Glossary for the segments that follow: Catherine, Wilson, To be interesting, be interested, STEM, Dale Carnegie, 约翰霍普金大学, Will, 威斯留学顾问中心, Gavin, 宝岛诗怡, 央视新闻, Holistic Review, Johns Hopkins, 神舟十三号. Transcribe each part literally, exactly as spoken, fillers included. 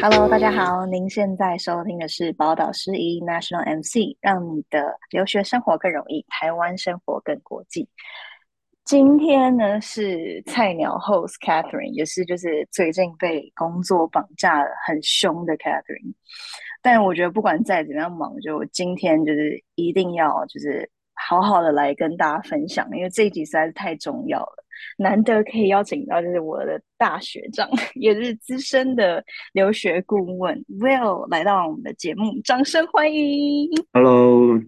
Hello， 大家好，您现在收听的是宝岛诗怡 National M C， 让你的留学生活更容易，台湾生活更国际。今天呢是菜鸟 host Catherine， 也是就是最近被工作绑架了很凶的 Catherine。但我觉得不管再怎么样忙，就今天就是一定要就是好好的来跟大家分享，因为这一集实在是太重要了。难得可以邀请到就是我的大学长，也是资深的留学顾问 Will 来到我们的节目，掌声欢迎。 Hello、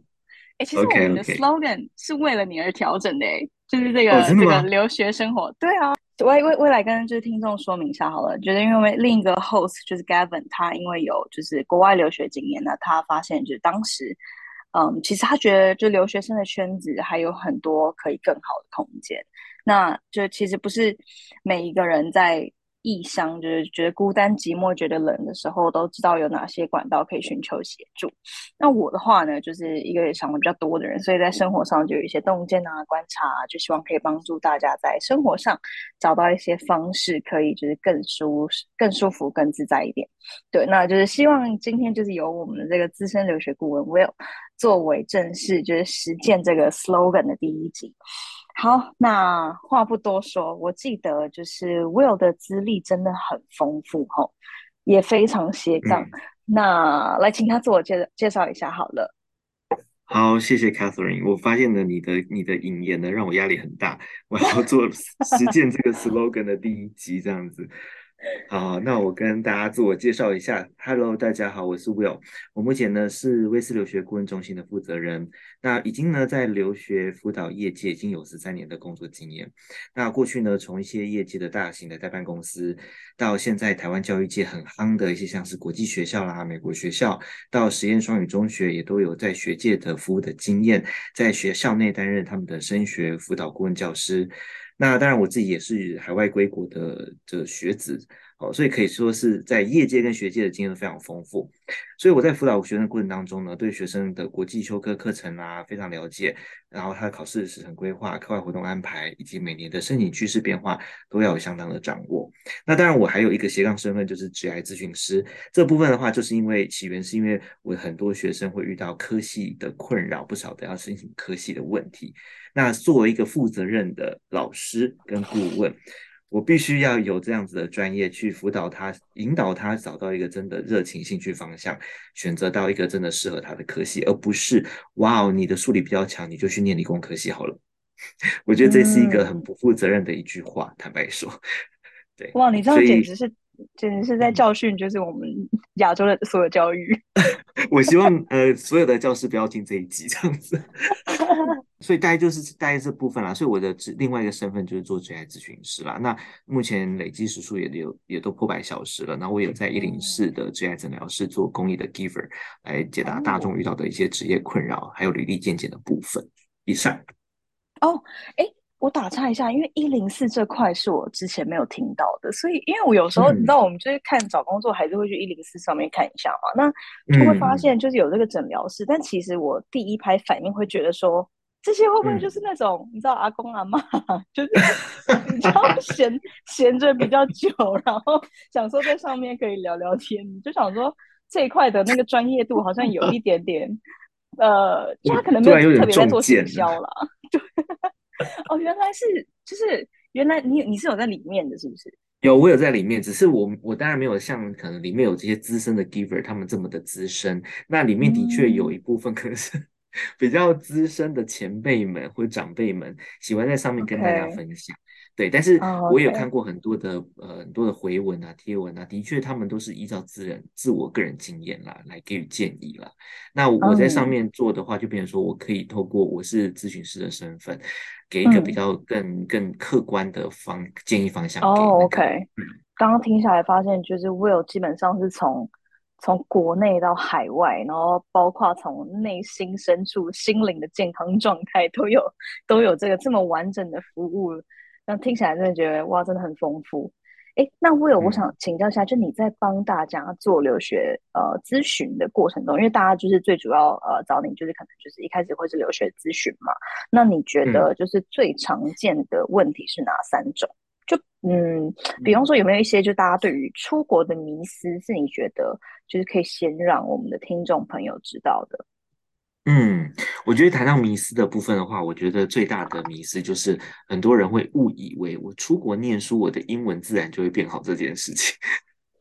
欸、其实我们的 slogan、okay, okay. 是为了你而调整的、欸、就是这个、oh, 这个留学生活。对啊，我我来跟就是听众说明一下好了，就是因为另一个 host 就是 Gavin， 他因为有就是国外留学经验，那他发现就是当时嗯，其实他觉得就留学生的圈子还有很多可以更好的空间，那就其实不是每一个人在异乡就是觉得孤单寂寞觉得冷的时候都知道有哪些管道可以寻求协助。那我的话呢就是一个想的比较多的人，所以在生活上就有一些洞见啊观察啊，就希望可以帮助大家在生活上找到一些方式可以就是更舒更舒服更自在一点。对，那就是希望今天就是由我们的这个资深留学顾问 Will 作为正式就是实践这个 slogan 的第一集。好，那话不多说，我记得就是 Will 的资历真的很丰富吼，也非常斜杠、嗯、那来请他自我介介绍一下好了。好，谢谢 Catherine， 我发现了你的你的引言呢让我压力很大，我要做实践这个 slogan 的第一集这样子。好，那我跟大家自我介绍一下。 Hello， 大家好，我是 Will， 我目前呢是威斯留学顾问中心的负责人，那已经呢在留学辅导业界已经有十三年的工作经验，那过去呢从一些业界的大型的代办公司，到现在台湾教育界很夯的一些像是国际学校啦美国学校，到实验双语中学也都有在学界的服务的经验，在学校内担任他们的升学辅导顾问教师。那当然我自己也是海外归国的这学子、哦、所以可以说是在业界跟学界的经验非常丰富，所以我在辅导学生过程当中呢对学生的国际修科课程啊非常了解，然后他考试的时程规划课外活动安排以及每年的申请趋势变化都要有相当的掌握。那当然我还有一个斜杠身份就是职涯咨询师，这部分的话就是因为起源是因为我很多学生会遇到科系的困扰，不少的要申请科系的问题，那作为一个负责任的老师跟顾问，我必须要有这样子的专业去辅导他，引导他找到一个真的热情兴趣方向，选择到一个真的适合他的科系，而不是哇哦你的数理比较强你就去念理工科系好了。我觉得这是一个很不负责任的一句话、嗯、坦白说。对，哇你这样简直是简直是在教训就是我们亚洲的所有教育。我希望呃所有的教师不要听这一集这样子。所以大概就是大概这部分啦，所以我的另外一个身份就是做职涯咨询师啦，那目前累计时数也有也都破百小时了，然后我有在一零四的职涯诊疗室做公益的 giver， 来解答大众遇到的一些职业困扰还有履历健检的部分以上。哦哎、欸我打岔一下，因为一零四这块是我之前没有听到的，所以因为我有时候、嗯、你知道我们就是看找工作还是会去一零四上面看一下嘛，那就会发现就是有这个诊疗室、嗯、但其实我第一拍反应会觉得说这些会不会就是那种、嗯、你知道阿公阿嬷就是比较闲闲着比较久，然后想说在上面可以聊聊天，就想说这一块的那个专业度好像有一点点呃，就他可能没有特别在做行销啦。对哦，原来是就是原来你你是有在里面的是不是？有，我有在里面，只是我我当然没有像可能里面有这些资深的 giver 他们这么的资深，那里面的确有一部分可能是比较资深的前辈们或长辈们喜欢在上面跟大家分享、okay. 对，但是我也有看过很多的、oh, okay. 呃很多的回文啊贴文啊，的确他们都是依照自人自我个人经验啦来给予建议啦，那我在上面做的话就变成说我可以透过我是咨询师的身份给一个比较更、嗯、更客观的方建议方向给、那个 oh, OK 刚刚听下来发现就是 Will 基本上是从从国内到海外，然后包括从内心深处心灵的健康状态都有都有这个这么完整的服务，那听起来真的觉得哇真的很丰富。哎，那 Will 我想请教一下，嗯、就你在帮大家做留学呃咨询的过程中，因为大家就是最主要呃找你就是可能就是一开始会是留学咨询嘛，那你觉得就是最常见的问题是哪三种？嗯就嗯，比方说有没有一些就大家对于出国的迷思，是你觉得就是可以先让我们的听众朋友知道的？嗯，我觉得谈到迷思的部分的话，我觉得最大的迷思就是很多人会误以为我出国念书，我的英文自然就会变好这件事情，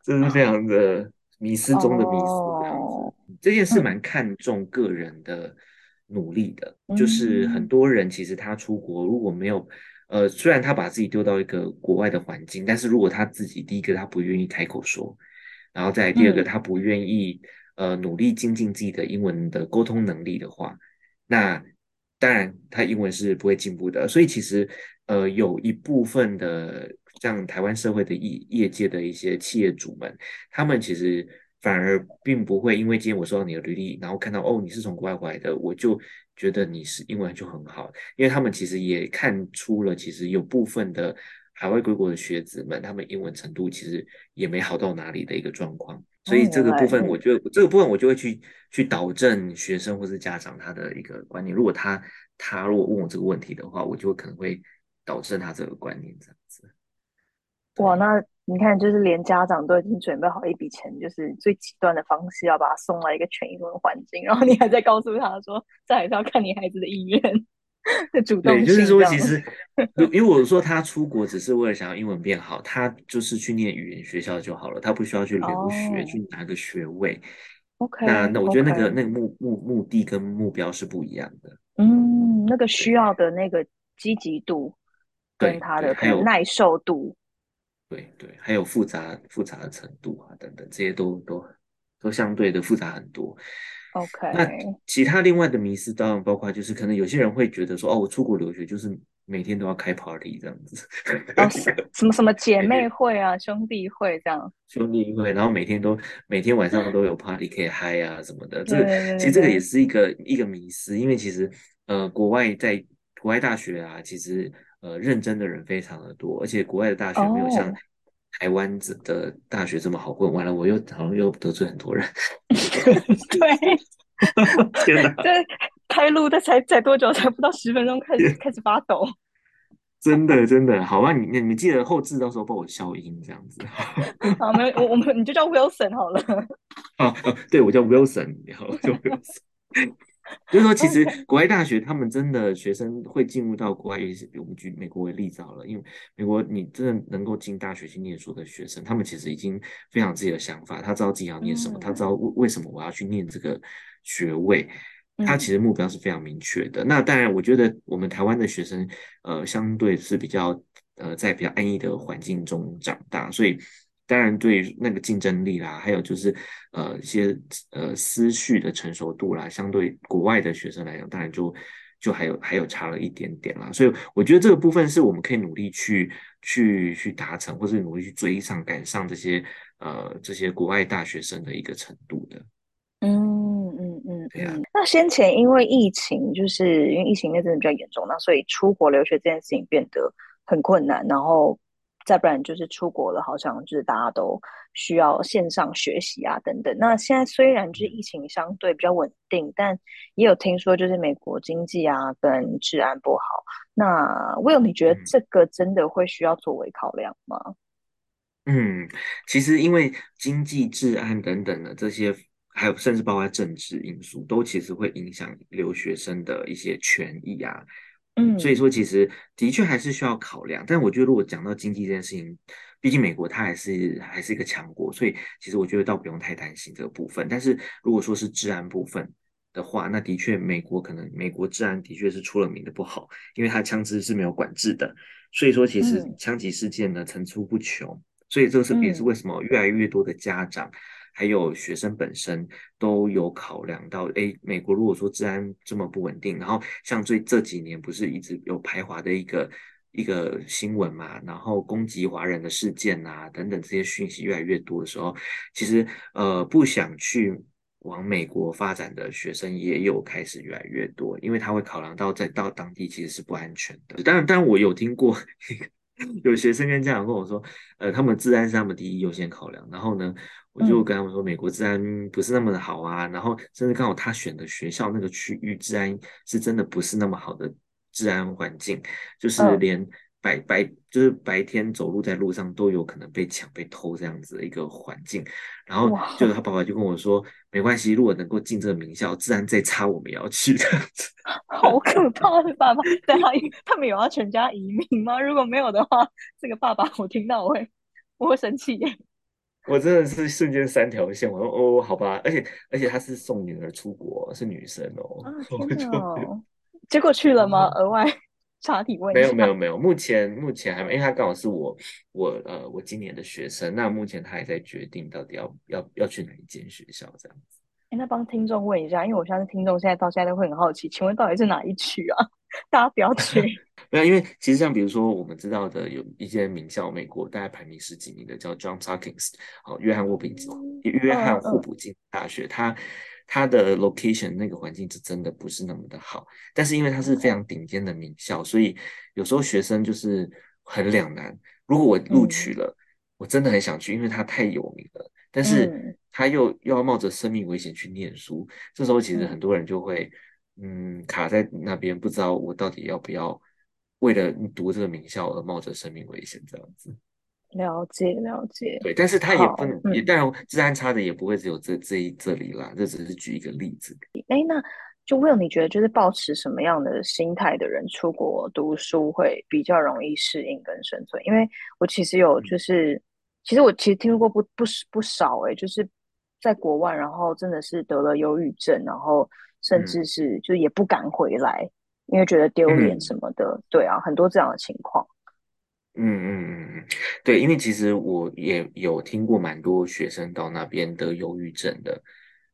这是非常的迷思中的迷思。哦、这件事蛮看重个人的努力的，嗯、就是很多人其实他出国如果没有。呃，虽然他把自己丢到一个国外的环境，但是如果他自己第一个他不愿意开口说，然后再来第二个他不愿意、嗯、呃努力精进自己的英文的沟通能力的话，那当然他英文是不会进步的。所以其实呃有一部分的像台湾社会的业业界的一些企业主们，他们其实反而并不会因为今天我收到你的履历，然后看到哦你是从国外回来的，我就觉得你是英文就很好，因为他们其实也看出了，其实有部分的海外归国的学子们，他们英文程度其实也没好到哪里的一个状况。所以这个部分我觉得、嗯、这个部分我就会去去导正学生或是家长他的一个观念，如果他他如果问我这个问题的话，我就可能会导正他这个观念这样子。哇，那你看，就是连家长都已经准备好一笔钱，就是最极端的方式，要把他送到一个全英文环境，然后你还在告诉他说，这还是要看你孩子的意愿的主动性。对，就是说，其实因为我说他出国只是为了想要英文变好，他就是去念语言学校就好了，他不需要去留学、oh. 去拿个学位。OK， 那那我觉得那个、okay. 那个目目目的跟目标是不一样的。嗯，那个需要的那个积极度跟他的耐受度。对对，还有复杂复杂的程度啊，等等，这些都都都相对的复杂很多。OK， 那其他另外的迷思当然包括就是，可能有些人会觉得说，哦，我出国留学就是每天都要开 party 这样子，哦、什么什么姐妹会啊、兄弟会这样，兄弟会，然后每天都每天晚上都有 party 可以嗨啊什么的。这个其实这个也是一个一个迷思，因为其实呃，国外在国外大学啊，其实。呃，认真的人非常的多，而且国外的大学没有像台湾的大学这么好混。Oh. 完了，我又好像又得罪很多人。对，天哪！对，开录的才才多久？才不到十分钟，开始开始发抖。真的真的，好吧，你你们记得后置到时候帮我消音这样子。好，没我我们你就叫 Wilson 好了。哦、啊啊，对，我叫 Wilson， 然后叫 Wilson。就是说其实国外大学他们真的学生会进入到国外，也是我们举美国为例子好了，因为美国你真的能够进大学去念书的学生，他们其实已经非常自己的想法，他知道自己要念什么，他知道为什么我要去念这个学位，他其实目标是非常明确的。那当然我觉得我们台湾的学生呃相对是比较呃在比较安逸的环境中长大，所以当然对那个竞争力啦，还有就是呃一些呃思绪的成熟度啦，相对国外的学生来讲，当然就就还有还有差了一点点啦。所以我觉得这个部分是我们可以努力去去去达成，或是努力去追上赶上这些呃这些国外大学生的一个程度的。嗯嗯嗯，对啊。那先前因为疫情，就是因为疫情那阵子比较严重，那所以出国留学这件事情变得很困难，然后。再不然就是出国了，好像就是大家都需要线上学习啊等等。那现在虽然就是疫情相对比较稳定，但也有听说就是美国经济啊跟治安不好。那 Will 你觉得这个真的会需要作为考量吗？嗯，其实因为经济治安等等的这些，还有甚至包括政治因素，都其实会影响留学生的一些权益啊。嗯，所以说其实的确还是需要考量，但我觉得如果讲到经济这件事情，毕竟美国它还是还是一个强国，所以其实我觉得倒不用太担心这个部分。但是如果说是治安部分的话，那的确美国可能美国治安的确是出了名的不好，因为它枪支是没有管制的，所以说其实枪击事件呢层出不穷，所以这个也是为什么越来越多的家长。还有学生本身都有考量到，诶，美国如果说治安这么不稳定，然后像最这几年不是一直有排华的一个一个新闻嘛，然后攻击华人的事件啊等等，这些讯息越来越多的时候，其实呃不想去往美国发展的学生也有开始越来越多，因为他会考量到在到当地其实是不安全的。当然当然我有听过有学生跟家长跟我说，呃，他们治安是他们第一优先考量。然后呢，我就跟他们说，美国治安不是那么的好啊。嗯、然后甚至刚好他选的学校那个区域治安是真的不是那么好的治安环境，就是连白、嗯、白就是白天走路在路上都有可能被抢被偷这样子的一个环境。然后就他爸爸就跟我说，没关系，如果能够进这个名校，治安再差我们也要去这样子。好可怕的爸爸！但他他们有要全家移民吗？如果没有的话，这个爸爸我听到我会我会生气耶。我真的是瞬间三条线，我说哦，好吧，而且而且他是送女儿出国，是女生哦。啊，天哪、哦！结果去了吗？额外查体问一下。没有没有没有，目前目前还没，因为他刚好是我我呃我今年的学生，那目前他还在决定到底要要要去哪一间学校这样子。那帮听众问一下，因为我相信听众现在到现在都会很好奇，请问到底是哪一区啊？大家不要去。没有，因为其实像比如说我们知道的有一些名校，美国大概排名十几名的叫 Johns Hopkins， 好、哦，约翰霍普金、嗯、约翰霍普金大学，它、嗯、它的 location 那个环境是真的不是那么的好，但是因为它是非常顶尖的名校，所以有时候学生就是很两难。如果我录取了，嗯、我真的很想去，因为它太有名了，但是。嗯他又要冒着生命危险去念书，这时候其实很多人就会，嗯，卡在那边，不知道我到底要不要为了读这个名校而冒着生命危险这样子。了解了解。对，但是他也不能，嗯、也当然治安差的也不会只有这这一这里啦，这只是举一个例子。哎，那就 Will， 你觉得就是抱持什么样的心态的人出国读书会比较容易适应跟生存？因为我其实有就是，嗯、其实我其实听过不不不少哎、欸，就是。在国外，然后真的是得了忧郁症，然后甚至是就也不敢回来，嗯、因为觉得丢脸什么的。嗯、对啊，很多这样的情况。嗯嗯嗯，对，因为其实我也有听过蛮多学生到那边得忧郁症的，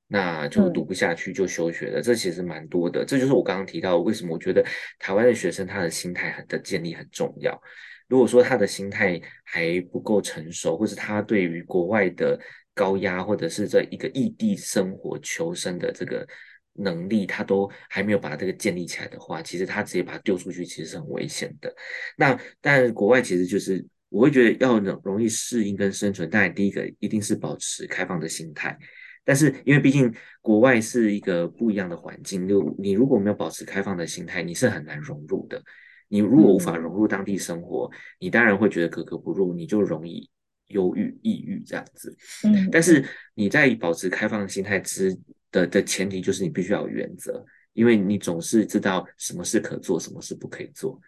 那就读不下去就休学的，嗯、这其实蛮多的。这就是我刚刚提到为什么我觉得台湾的学生他的心态很的建立很重要。如果说他的心态还不够成熟，或是他对于国外的高压或者是在一个异地生活求生的这个能力他都还没有把这个建立起来的话，其实他直接把它丢出去其实是很危险的。那但国外其实就是我会觉得要容易适应跟生存，当然第一个一定是保持开放的心态，但是因为毕竟国外是一个不一样的环境，就你如果没有保持开放的心态，你是很难融入的。你如果无法融入当地生活，嗯、你当然会觉得格格不入，你就容易忧郁抑郁这样子。但是你在保持开放心态之 的, 的前提就是你必须要有原则，因为你总是知道什么事可做什么事不可以做，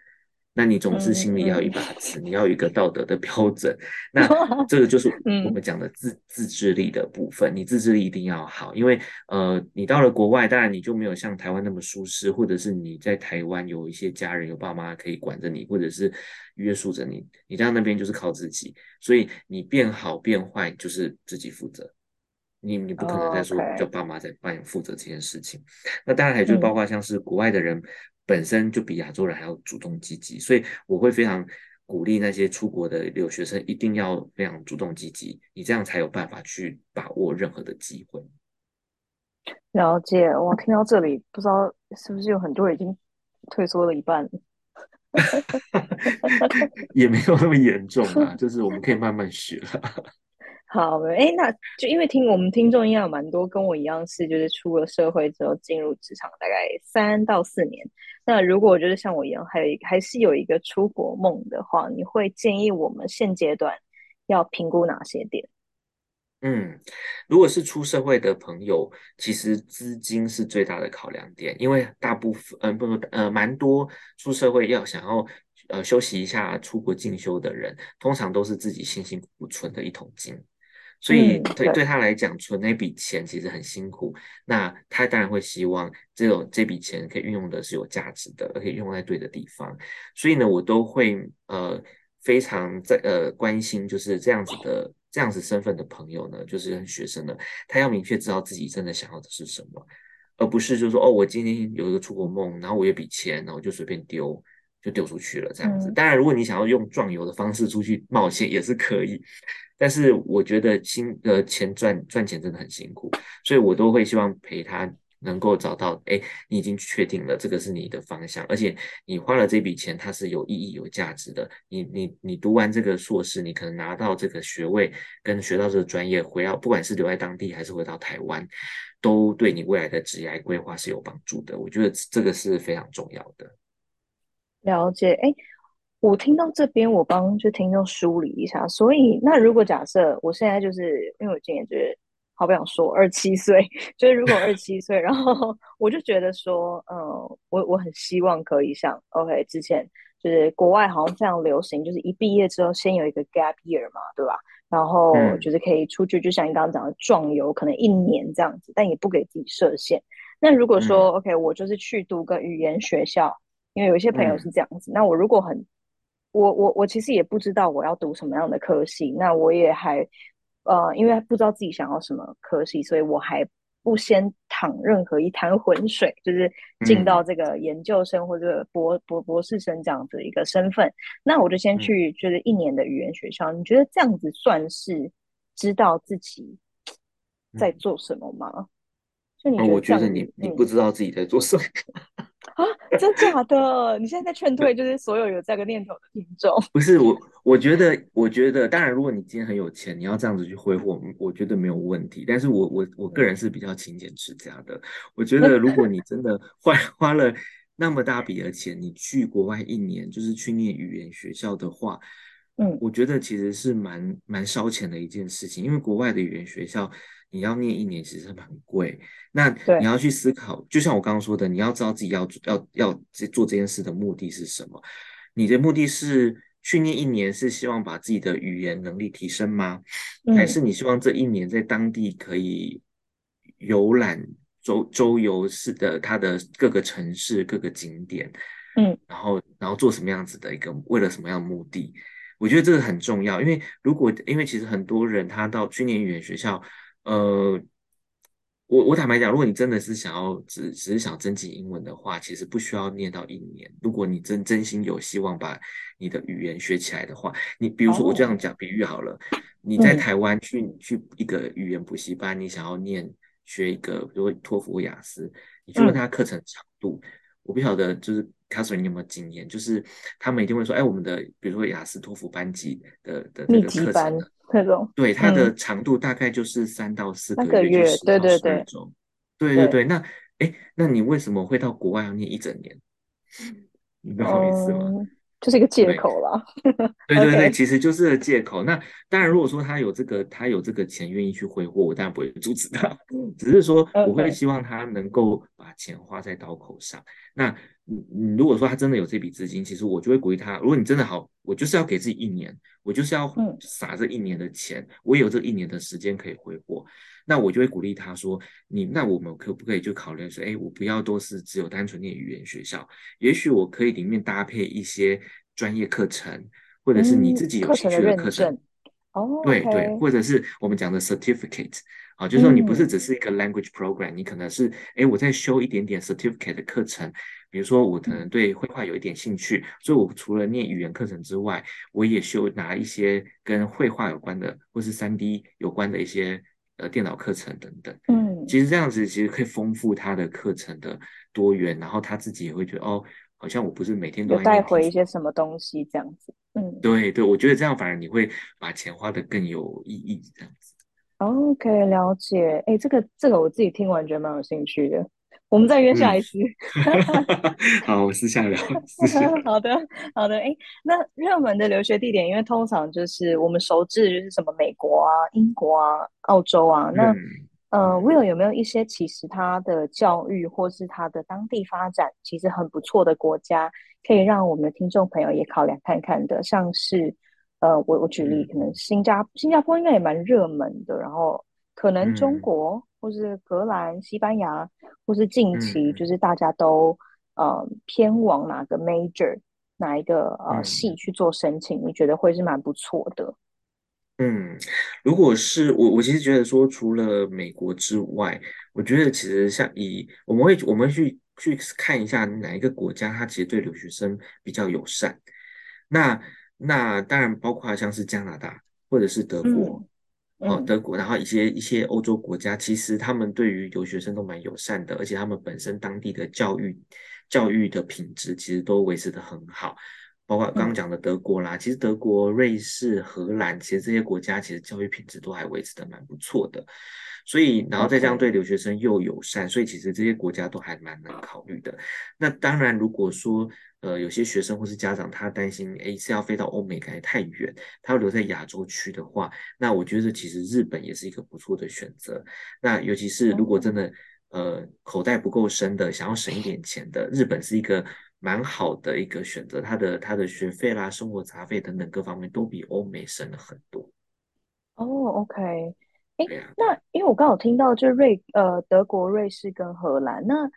那你总是心里要一把尺，你要有一个道德的标准。那这个就是我们讲的 自, 自制力的部分，你自制力一定要好，因为呃，你到了国外当然你就没有像台湾那么舒适，或者是你在台湾有一些家人有爸妈可以管着你或者是约束着你，你到那边就是靠自己，所以你变好变坏就是自己负责，你你不可能再说叫爸妈在帮你负责这件事情。Oh, okay. 那当然还就包括像是国外的人、嗯本身就比亚洲人还要主动积极，所以我会非常鼓励那些出国的留学生一定要非常主动积极，你这样才有办法去把握任何的机会。了解。我听到这里不知道是不是有很多人已经退缩了一半了也没有那么严重啊，就是我们可以慢慢学好，哎，那就因为听我们听众应该有蛮多跟我一样是，就是出了社会之后进入职场大概三到四年。那如果就是像我一样，还还是有一个出国梦的话，你会建议我们现阶段要评估哪些点？嗯，如果是出社会的朋友，其实资金是最大的考量点，因为大部分嗯不呃蛮多出社会要想要。呃，休息一下出国进修的人，通常都是自己辛辛苦苦存的一桶金，所以对对他来讲，存那笔钱其实很辛苦。那他当然会希望这种这笔钱可以运用的是有价值的，而且用在对的地方。所以呢，我都会呃非常在呃关心，就是这样子的这样子身份的朋友呢，就是学生呢，他要明确知道自己真的想要的是什么，而不是就是说哦，我今天有一个出国梦，然后我有笔钱，然后我就随便丢。就丢出去了这样子。当然如果你想要用壮游的方式出去冒险也是可以，但是我觉得新呃钱赚赚钱真的很辛苦，所以我都会希望陪他能够找到，哎，你已经确定了这个是你的方向，而且你花了这笔钱它是有意义有价值的。你你你读完这个硕士，你可能拿到这个学位跟学到这个专业，回到不管是留在当地还是回到台湾，都对你未来的职业规划是有帮助的。我觉得这个是非常重要的。了解。哎，我听到这边我帮就听众梳理一下，所以那如果假设我现在就是因为我今年就是好不想说二七岁，就是如果二七岁，然后我就觉得说，嗯，我我很希望可以像 OK 之前就是国外好像非常流行，就是一毕业之后先有一个 gap year 嘛，对吧？然后就是可以出去，就像你刚刚讲的壮游，可能一年这样子，但也不给自己设限。那如果说 OK 我就是去读个语言学校，因为有一些朋友是这样子，那我如果很我我我其实也不知道我要读什么样的科系，那我也还呃，因为不知道自己想要什么科系，所以我还不先淌任何一滩浑水，就是进到这个研究生或者博博博士生这样子一个身份，那我就先去就是一年的语言学校。你觉得这样子算是知道自己在做什么吗？就你觉得、哦、我觉得你你不知道自己在做什么。啊，真假的？你现在在劝退就是所有有这个念头的听众？不是，我我觉得我觉得当然如果你今天很有钱，你要这样子去挥霍，我觉得没有问题，但是我我我个人是比较勤俭持家的。我觉得如果你真的花花了那么大笔的钱，你去国外一年就是去念语言学校的话，嗯，我觉得其实是蛮蛮烧钱的一件事情，因为国外的语言学校你要念一年其实蛮贵，那你要去思考，就像我刚刚说的，你要知道自己要要要做这件事的目的是什么。你的目的是去念一年是希望把自己的语言能力提升吗？嗯、还是你希望这一年在当地可以游览周周游式的它的各个城市各个景点，嗯，然后然后做什么样子的一个为了什么样的目的？我觉得这个很重要，因为如果因为其实很多人他到去年语言学校。呃，我我坦白讲，如果你真的是想要只只是想增进英文的话，其实不需要念到一年。如果你真真心有希望把你的语言学起来的话，你比如说我这样讲比喻好了，你在台湾去、嗯、去一个语言补习班，你想要念学一个，比如说托福、雅思，你去问他课程长度，嗯、我不晓得就是。Catherine， 你有没有经验？就是他们一定会说，哎，我们的比如说雅思托福班级的的这个课程，那种对它的长度大概就是三到四个 月,、嗯个月，对对对，对对对。那哎，那你为什么会到国外要念一整年？你懂我意思吗？嗯，就是一个借口啦。对对对，其实就是个借口。那当然，如果说他有这个，他有这个钱愿意去挥霍，我当然不会阻止他。只是说，我会希望他能够把钱花在刀口上。Okay. 那你如果说他真的有这笔资金，其实我就会鼓励他。如果你真的好，我就是要给自己一年，我就是要撒这一年的钱，嗯、我也有这一年的时间可以挥霍。那我就会鼓励他说：“你那我们可不可以就考虑说，哎，我不要都是只有单纯念语言学校，也许我可以里面搭配一些专业课程，或者是你自己有兴趣的课程。嗯”哦，对对，或者是我们讲的 certificate， 啊，就是说你不是只是一个 language program，、嗯、你可能是，哎，我在修一点点 certificate 的课程，比如说我可能对绘画有一点兴趣，所以我除了念语言课程之外，我也修拿一些跟绘画有关的，或是 三 D 有关的一些呃电脑课程等等。嗯，其实这样子其实可以丰富他的课程的多元，然后他自己也会觉得哦。好像我不是每天都有带回一些什么东西这样子，嗯，对对，我觉得这样反而你会把钱花得更有意义这样子。OK， 了解。哎，这个这个我自己听完觉得蛮有兴趣的，我们再约下一次。嗯、好，我私下聊。私下聊好的好的。哎，那热门的留学地点，因为通常就是我们熟知就是什么美国啊、英国啊、澳洲啊，那、嗯呃 Will 有没有一些其实他的教育或是他的当地发展其实很不错的国家，可以让我们的听众朋友也考量看看的？像是呃，我我举例，可能新加新加坡应该也蛮热门的，然后可能中国、嗯、或是荷兰、西班牙，或是近期就是大家都、嗯、呃偏往哪个 major 哪一个呃系去做申请，你觉得会是蛮不错的？嗯，如果是我，我其实觉得说，除了美国之外，我觉得其实像以我们会我们去去看一下哪一个国家，它其实对留学生比较友善。那那当然包括像是加拿大或者是德国，呃德国，然后一些一些欧洲国家，其实他们对于留学生都蛮友善的，而且他们本身当地的教育教育的品质其实都维持得很好。包括刚刚讲的德国啦，其实德国、瑞士、荷兰，其实这些国家其实教育品质都还维持得蛮不错的，所以然后再这样对留学生又友善，所以其实这些国家都还蛮能考虑的。那当然如果说呃有些学生或是家长他担心诶是要飞到欧美感觉太远，他要留在亚洲区的话，那我觉得其实日本也是一个不错的选择。那尤其是如果真的呃口袋不够深的，想要省一点钱的，日本是一个蛮好的一个选择，他的他的学费啦、生活杂费等等各方面都比欧美省了很多。哦、oh, OK， 诶、啊，那因为我刚好听到就瑞呃德国、瑞士跟荷兰，那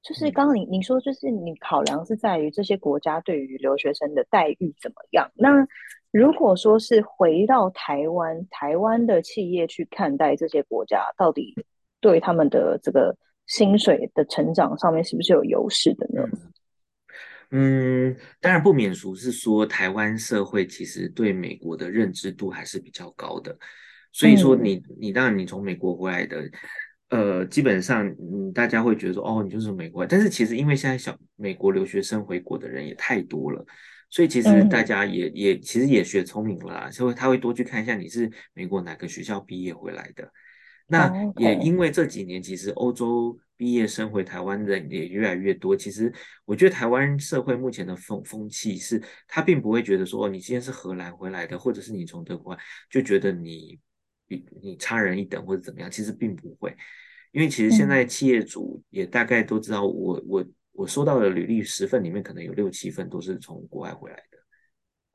就是刚刚你、嗯、你说就是你考量是在于这些国家对于留学生的待遇怎么样？那如果说是回到台湾，台湾的企业去看待这些国家，到底对他们的这个薪水的成长上面是不是有优势的呢？嗯嗯，当然不免俗是说台湾社会其实对美国的认知度还是比较高的，所以说你你当然你从美国回来的，呃，基本上嗯大家会觉得说哦你就是美国，但是其实因为现在小美国留学生回国的人也太多了，所以其实大家也也其实也学聪明了啦，所以他会多去看一下你是美国哪个学校毕业回来的。那也因为这几年其实欧洲毕业生回台湾人也越来越多，其实我觉得台湾社会目前的风风气是他并不会觉得说、哦、你今天是荷兰回来的，或者是你从德国就觉得你你差人一等或者怎么样，其实并不会。因为其实现在企业主也大概都知道我我我收到的履历十份里面可能有六七份都是从国外回来的。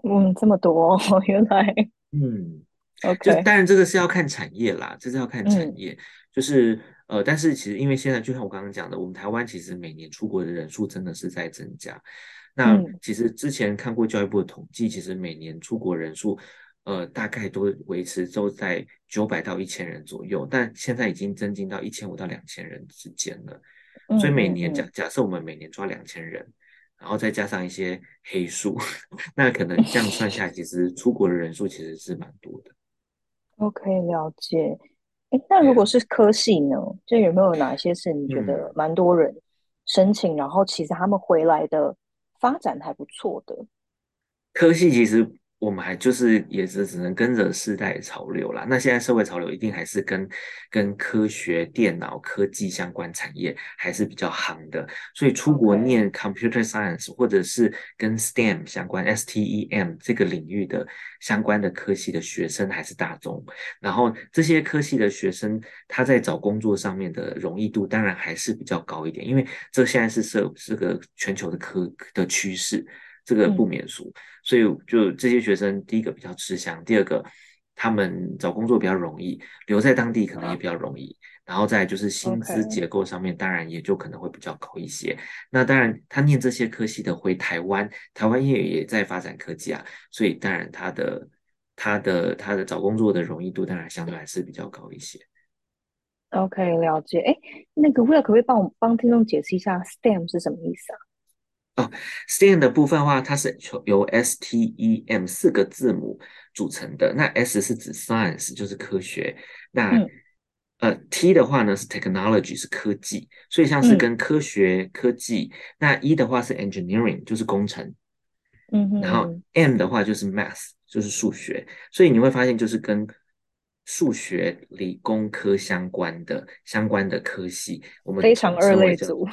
嗯，这么多、哦、原来嗯Okay. 就当然这个是要看产业啦，这是要看产业、嗯、就是呃，但是其实因为现在就像我刚刚讲的，我们台湾其实每年出国的人数真的是在增加，那其实之前看过教育部的统计，其实每年出国人数呃，大概都维持都在九百到一千人左右，但现在已经增进到一千五百到两千人之间了，所以每年假假设我们每年抓两千人，然后再加上一些黑数那可能这样算下来其实出国的人数其实是蛮多的。OK， 了解。那如果是科系呢？就有没有哪些是你觉得蛮多人申请、嗯，然后其实他们回来的发展还不错的？科系其实我们还就是也是只能跟着世代潮流啦。那现在社会潮流一定还是跟跟科学、电脑、科技相关产业还是比较夯的，所以出国念 computer science、okay. 或者是跟 S T E M 相关 S T E M 这个领域的相关的科系的学生还是大众，然后这些科系的学生他在找工作上面的容易度当然还是比较高一点，因为这现在是社这个全球的科的趋势，这个不免俗、嗯、所以就这些学生第一个比较吃香，第二个他们找工作比较容易，留在当地可能也比较容易、啊、然后再就是薪资结构上面当然也就可能会比较高一些、okay. 那当然他念这些科系的回台湾，台湾也也在发展科技啊，所以当然他的他的他的找工作的容易度当然相对还是比较高一些。 OK， 了解。诶，那个 Will 可不可以帮我帮听众解释一下 S T E M 是什么意思啊？哦、S T E M 的部分的话，它是由 S T E M 四个字母组成的，那 S 是指 science 就是科学，那、嗯呃、T 的话呢是 technology 是科技，所以像是跟科学、嗯、科技，那 E 的话是 engineering 就是工程、嗯、哼哼，然后 M 的话就是 math 就是数学，所以你会发现就是跟数学、理工科相关的相关的科系，我们非常二类组，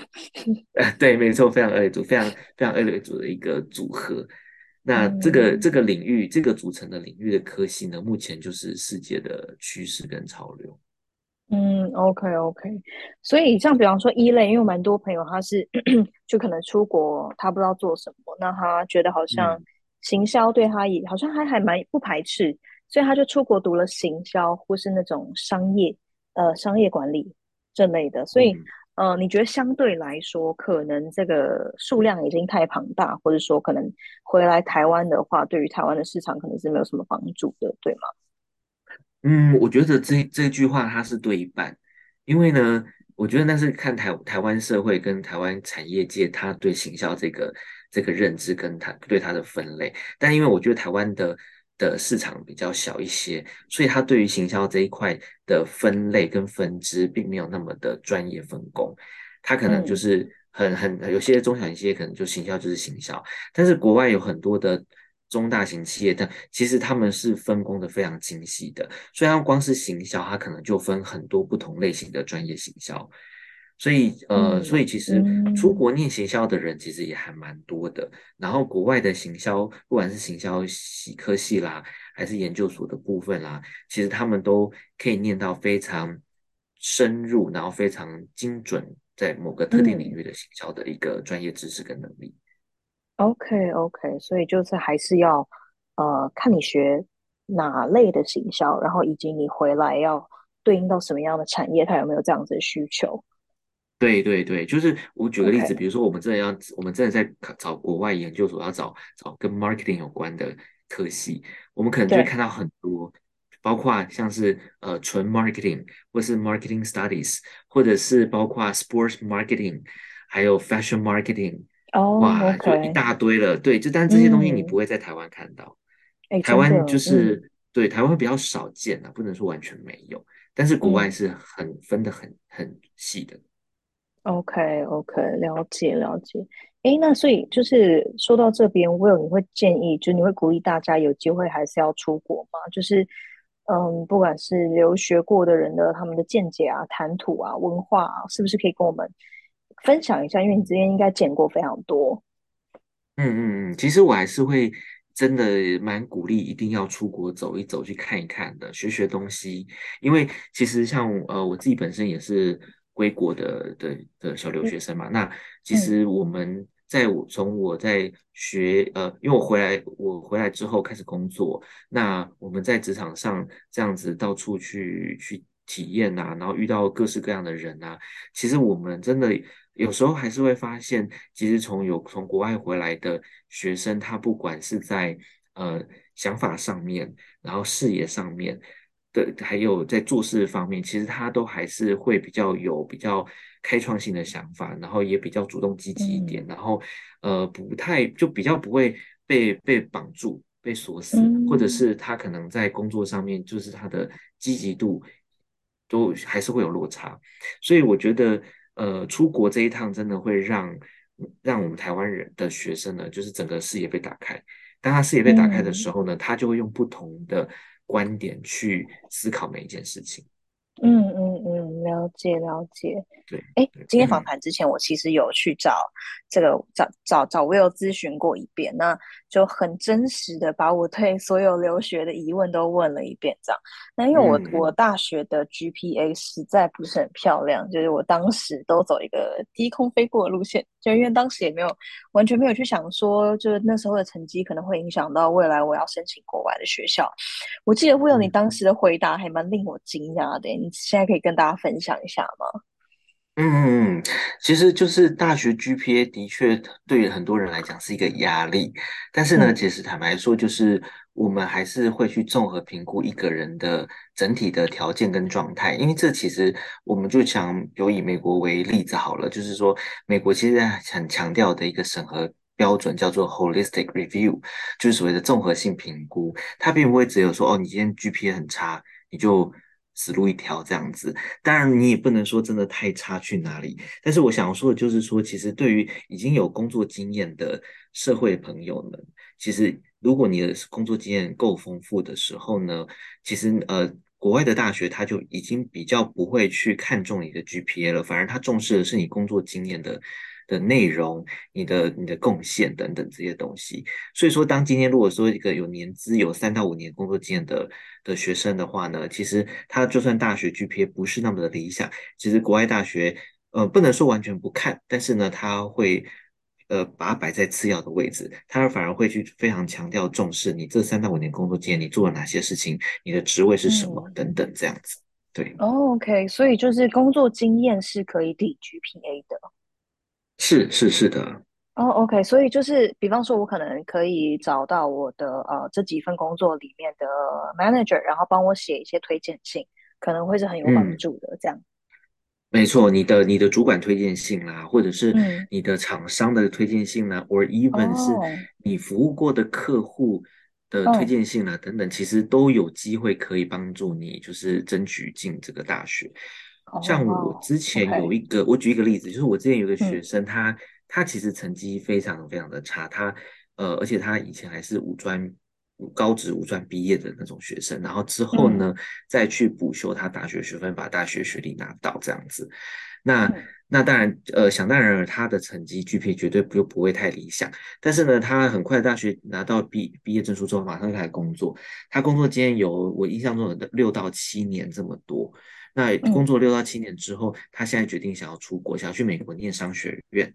对，没错，非常二类组，非常非常二类组的一个组合。那这个、嗯、这个领域，这个组成的领域的科系呢，目前就是世界的趋势跟潮流。嗯 ，OK OK， 所以像比方说一类，因为我蛮多朋友他是就可能出国，他不知道做什么，那他觉得好像行销对他也、嗯、好像他还蛮不排斥。所以他就出国读了行销或是那种商业呃商业管理这类的，所以、嗯、呃你觉得相对来说可能这个数量已经太庞大，或者说可能回来台湾的话对于台湾的市场可能是没有什么帮助的，对吗？嗯，我觉得这这句话它是对一半，因为呢我觉得那是看台台湾社会跟台湾产业界他对行销这个这个认知跟他对他的分类，但因为我觉得台湾的的市场比较小一些，所以它对于行销这一块的分类跟分支并没有那么的专业分工，它可能就是很很有些中小型企业可能就行销就是行销，但是国外有很多的中大型企业，但其实他们是分工的非常精细的，所以它光是行销它可能就分很多不同类型的专业行销，所以呃，所以其实出国念行销的人其实也还蛮多的，然后国外的行销不管是行销系科系啦还是研究所的部分啦，其实他们都可以念到非常深入然后非常精准在某个特定领域的行销的一个专业知识跟能力。OK OK， 所以就是还是要呃看你学哪类的行销，然后以及你回来要对应到什么样的产业，它有没有这样子的需求。对对对，就是我举个例子， okay. 比如说我们真的要我们真的在找国外研究所要找找跟 marketing 有关的科系，我们可能就会看到很多，包括像是呃纯 marketing 或是 marketing studies， 或者是包括 sports marketing， 还有 fashion marketing。Oh, 哇、okay. 就一大堆了，对，就但这些东西你不会在台湾看到、嗯、台湾就是、嗯、对，台湾会比较少见、啊、不能说完全没有，但是国外是很、嗯、分得很很细的。 OK OK， 了解了解。诶，那所以就是说到这边 Will， 你会建议就是你会鼓励大家有机会还是要出国吗？就是嗯，不管是留学过的人的他们的见解啊谈吐啊文化啊，是不是可以跟我们分享一下，因为你之前应该见过非常多。嗯嗯，其实我还是会真的蛮鼓励一定要出国走一走去看一看的，学学东西，因为其实像呃我自己本身也是归国的 的, 的小留学生嘛、嗯、那其实我们在我从我在学呃因为我回来我回来之后开始工作，那我们在职场上这样子到处去去体验啊，然后遇到各式各样的人啊，其实我们真的有时候还是会发现，其实从有从国外回来的学生，他不管是在呃想法上面，然后视野上面的，还有在做事方面，其实他都还是会比较有比较开创性的想法，然后也比较主动积极一点，嗯、然后呃不太就比较不会被被绑住、被锁死，或者是他可能在工作上面就是他的积极度都还是会有落差，所以我觉得。呃，出国这一趟真的会让让我们台湾人的学生呢，就是整个视野被打开。当他视野被打开的时候呢，嗯、他就会用不同的观点去思考每一件事情。嗯嗯嗯，了解了解。对，哎、欸，今天访谈之前，我其实有去找这个找找找 Will 咨询过一遍，那就很真实的把我对所有留学的疑问都问了一遍，这样。那因为我、嗯、我大学的 G P A 实在不是很漂亮，就是我当时都走一个低空飞过的路线，就因为当时也没有完全没有去想说，就是那时候的成绩可能会影响到未来我要申请国外的学校。我记得 Will 你当时的回答还蛮令我惊讶的，你现在可以跟大家分享一下吗？嗯嗯，其实就是大学 G P A 的确对很多人来讲是一个压力，但是呢，其实坦白说，就是我们还是会去综合评估一个人的整体的条件跟状态，因为这其实我们就想有以美国为例子好了，就是说美国其实很强调的一个审核标准叫做 Holistic Review， 就是所谓的综合性评估，它并不会只有说哦，你今天 G P A 很差，你就死路一条这样子，当然你也不能说真的太差去哪里，但是我想说的就是说，其实对于已经有工作经验的社会朋友们，其实如果你的工作经验够丰富的时候呢，其实呃国外的大学它就已经比较不会去看重你的 G P A 了，反而它重视的是你工作经验的的内容，你的你的贡献等等这些东西。所以说当今天如果说一个有年资有三到五年工作经验的的学生的话呢，其实他就算大学 G P A 不是那么的理想，其实国外大学呃不能说完全不看，但是呢他会呃把它摆在次要的位置，他反而会去非常强调重视你这三到五年工作经验，你做了哪些事情，你的职位是什么、嗯、等等这样子。对、oh, OK， 所以就是工作经验是可以抵 G P A 的。是是是的哦、oh, OK， 所以就是比方说我可能可以找到我的呃这几份工作里面的 manager， 然后帮我写一些推荐信，可能会是很有帮助的、嗯、这样。没错，你的你的主管推荐信啦，或者是你的厂商的推荐信啦、嗯、or even、oh. 是你服务过的客户的推荐信啊、oh. 等等，其实都有机会可以帮助你就是争取进这个大学。Oh. 像我之前有一个、okay. 我举一个例子，就是我之前有一个学生、嗯、他他其实成绩非常非常的差，他呃而且他以前还是五专高职五专毕业的那种学生，然后之后呢、嗯、再去补修他大学学分，把大学学历拿到这样子。那、嗯、那当然呃想当然而他的成绩 G P A 绝对不不会太理想，但是呢他很快大学拿到 毕, 毕业证书之后马上开始工作，他工作经验有我印象中的六到七年这么多。那工作六到七年之后、嗯、他现在决定想要出国，想要去美国念商学院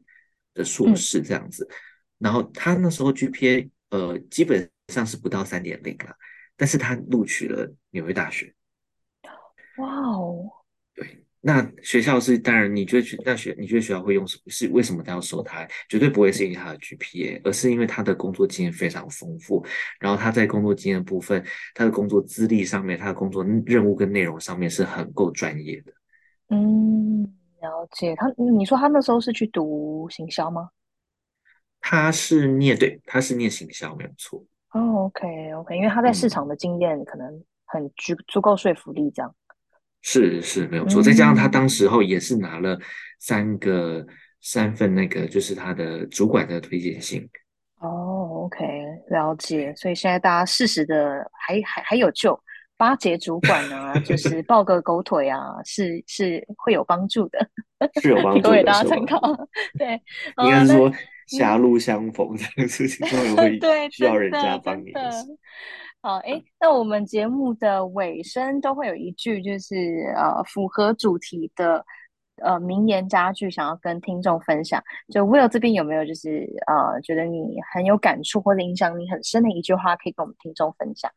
的硕士这样子、嗯、然后他那时候 G P A 呃基本上是不到 三点零 啦，但是他录取了纽约大学。哇哦，对，那学校是当然你觉得那学你觉得学校会用什么，是为什么他要收他，绝对不会是因为他的 G P A， 而是因为他的工作经验非常丰富，然后他在工作经验部分，他的工作资历上面，他的工作任务跟内容上面是很够专业的。嗯，了解。他你说他那时候是去读行销吗？他是念对他是念行销没有错。哦、oh, OK OK， 因为他在市场的经验可能很足够说服力这样。是是没有错，再加上他当时候也是拿了三个三份那个就是他的主管的推荐信。哦、oh, OK 了解，所以现在大家适时的还还还有救，巴结主管啊，就是抱个狗腿啊，是是会有帮助的，是有帮助的，提供给大家参考。对，应该是说。狭路相逢这个事情都会需要人家帮你的事。好，诶，那我们节目的尾声都会有一句就是呃符合主题的呃名言佳句，想要跟听众分享。就 Will 这边有没有就是呃觉得你很有感触或者影响你很深的一句话，可以跟我们听众分享？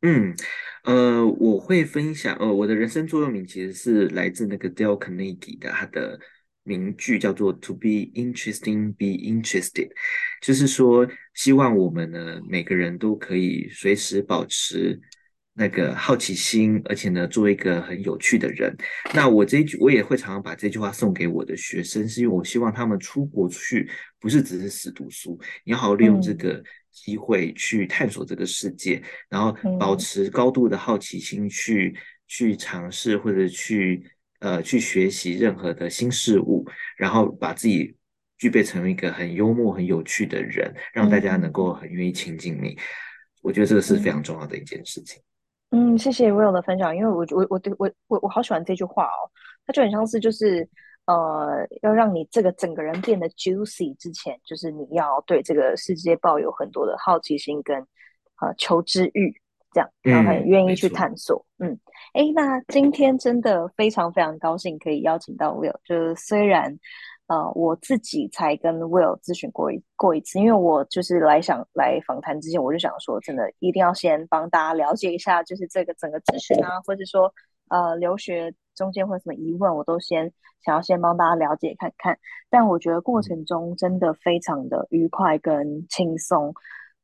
嗯，呃，我会分享呃我的人生座右铭其实是来自那个 Dale Carnegie 的他的。名句叫做 To be interesting, be interested， 就是说希望我们呢每个人都可以随时保持那个好奇心，而且呢做一个很有趣的人。那我这一句我也会常常把这句话送给我的学生，是因为我希望他们出国去不是只是死读书，你要好好利用这个机会去探索这个世界、嗯、然后保持高度的好奇心去去尝试或者去呃，去学习任何的新事物，然后把自己具备成为一个很幽默很有趣的人，让大家能够很愿意亲近你、嗯、我觉得这个是非常重要的一件事情。嗯，谢谢 Will 的分享，因为我我我我我我好喜欢这句话哦，它就很像是就是呃，要让你这个整个人变得 juicy 之前，就是你要对这个世界抱有很多的好奇心跟呃求知欲这样，然后很愿意去探索。嗯，哎、嗯，那今天真的非常非常高兴可以邀请到 Will， 就是虽然呃我自己才跟 Will 咨询过一过一次，因为我就是来想来访谈之前，我就想说真的一定要先帮大家了解一下，就是这个整个咨询啊，或是说呃留学中间会有什么疑问，我都先想要先帮大家了解看看。但我觉得过程中真的非常的愉快跟轻松。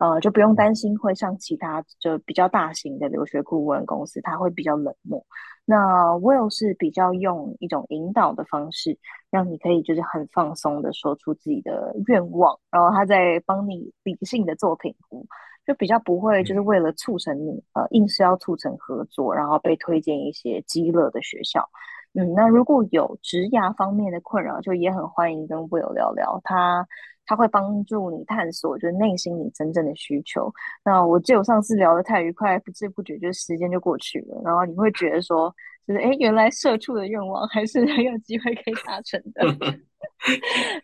呃，就不用担心会像其他就比较大型的留学顾问公司，它会比较冷漠。那 Will 是比较用一种引导的方式，让你可以就是很放松的说出自己的愿望，然后他在帮你理性的做评估，就比较不会就是为了促成你呃硬是要促成合作，然后被推荐一些鸡肋的学校。嗯，那如果有职涯方面的困扰，就也很欢迎跟 Will 聊聊，他他会帮助你探索就是内心你真正的需求。那我记得我上次聊得太愉快，不知不觉就时间就过去了，然后你会觉得说就是诶原来社畜的愿望还是很有机会可以达成的。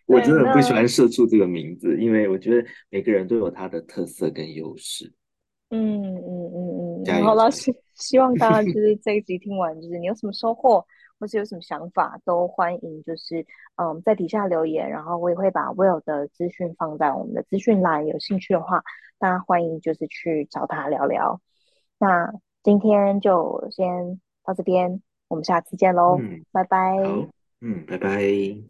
我真的不喜欢社畜这个名字，因为我觉得每个人都有他的特色跟优势。嗯嗯嗯嗯，好了，希望大家就是这一集听完就是你有什么收获或是有什么想法，都欢迎就是嗯在底下留言，然后我也会把 Will 的资讯放在我们的资讯栏，有兴趣的话大家欢迎就是去找他聊聊。那今天就先到这边，我们下次见咯、嗯、拜拜。嗯，拜拜。